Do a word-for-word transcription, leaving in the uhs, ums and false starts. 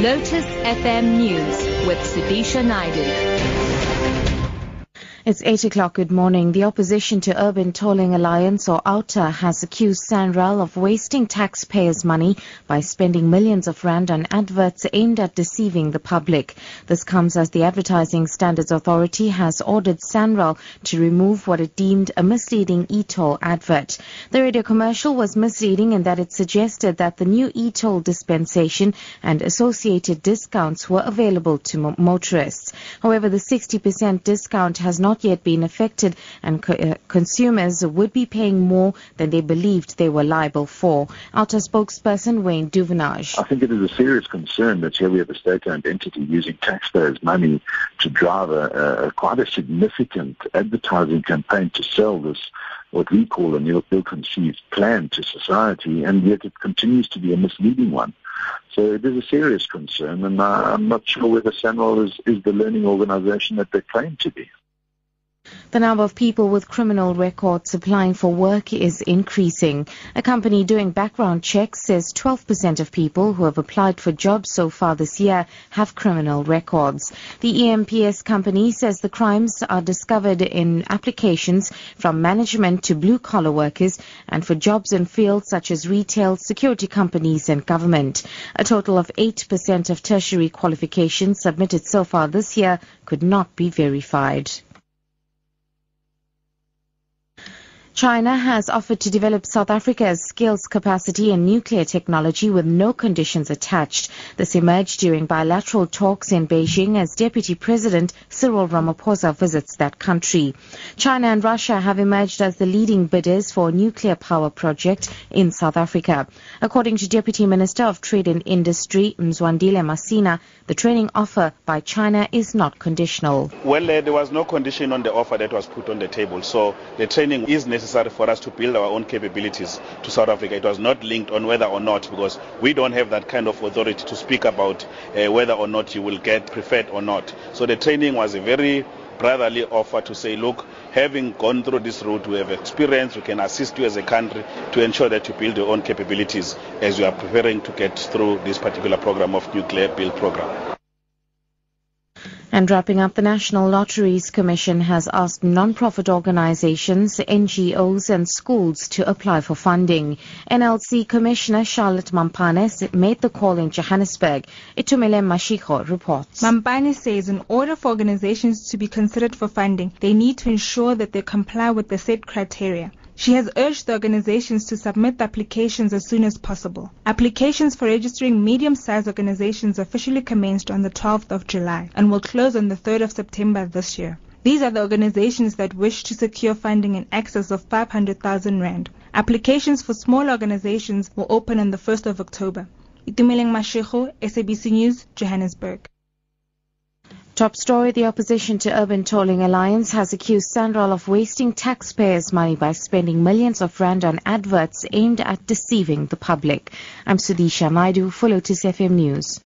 Lotus F M News with Sudisha Naidu. It's eight o'clock. Good morning. The opposition to Urban Tolling Alliance, or Outa, has accused Sanral of wasting taxpayers' money by spending millions of rand on adverts aimed at deceiving the public. This comes as the Advertising Standards Authority has ordered Sanral to remove what it deemed a misleading e-toll advert. The radio commercial was misleading in that it suggested that the new e-toll dispensation and associated discounts were available to motorists. However, the sixty percent discount has not yet been affected, and co- uh, consumers would be paying more than they believed they were liable for. Outa spokesperson Wayne Duvenage. I think it is a serious concern that here we have a state-owned entity using taxpayers' money to drive a, a quite a significant advertising campaign to sell this, what we call an ill-conceived plan to society, and yet it continues to be a misleading one. So it is a serious concern, and uh, I'm not sure whether Sanral is, is the learning organisation that they claim to be. The number of people with criminal records applying for work is increasing. A company doing background checks says twelve percent of people who have applied for jobs so far this year have criminal records. The E M P S company says the crimes are discovered in applications from management to blue-collar workers and for jobs in fields such as retail, security companies and government. A total of eight percent of tertiary qualifications submitted so far this year could not be verified. China has offered to develop South Africa's skills, capacity and nuclear technology with no conditions attached. This emerged during bilateral talks in Beijing as Deputy President Cyril Ramaphosa visits that country. China and Russia have emerged as the leading bidders for a nuclear power project in South Africa. According to Deputy Minister of Trade and Industry Mzwandile Masina, the training offer by China is not conditional. Well, uh, there was no condition on the offer that was put on the table, so the training is necessary for us to build our own capabilities to South Africa. It was not linked on whether or not, because we don't have that kind of authority to speak about uh, whether or not you will get preferred or not. So the training was a very brotherly offer to say, look, having gone through this route, we have experience, we can assist you as a country to ensure that you build your own capabilities as you are preparing to get through this particular program of nuclear build program. And wrapping up, the National Lotteries Commission has asked non-profit organizations, N G Os and schools to apply for funding. N L C Commissioner Charlotte Mampanes made the call in Johannesburg. Itumeleng Mashigo reports. Mampanes says in order for organizations to be considered for funding, they need to ensure that they comply with the set criteria. She has urged the organizations to submit the applications as soon as possible. Applications for registering medium-sized organizations officially commenced on the twelfth of July and will close on the third of September this year. These are the organizations that wish to secure funding in excess of five hundred thousand rand. Applications for small organizations will open on the first of October. Itumeleng Mashigo, S A B C News, Johannesburg. Top story, the opposition to Urban Tolling Alliance has accused Sanral of wasting taxpayers' money by spending millions of rand on adverts aimed at deceiving the public. I'm Sudisha Naidu for Lotus F M News.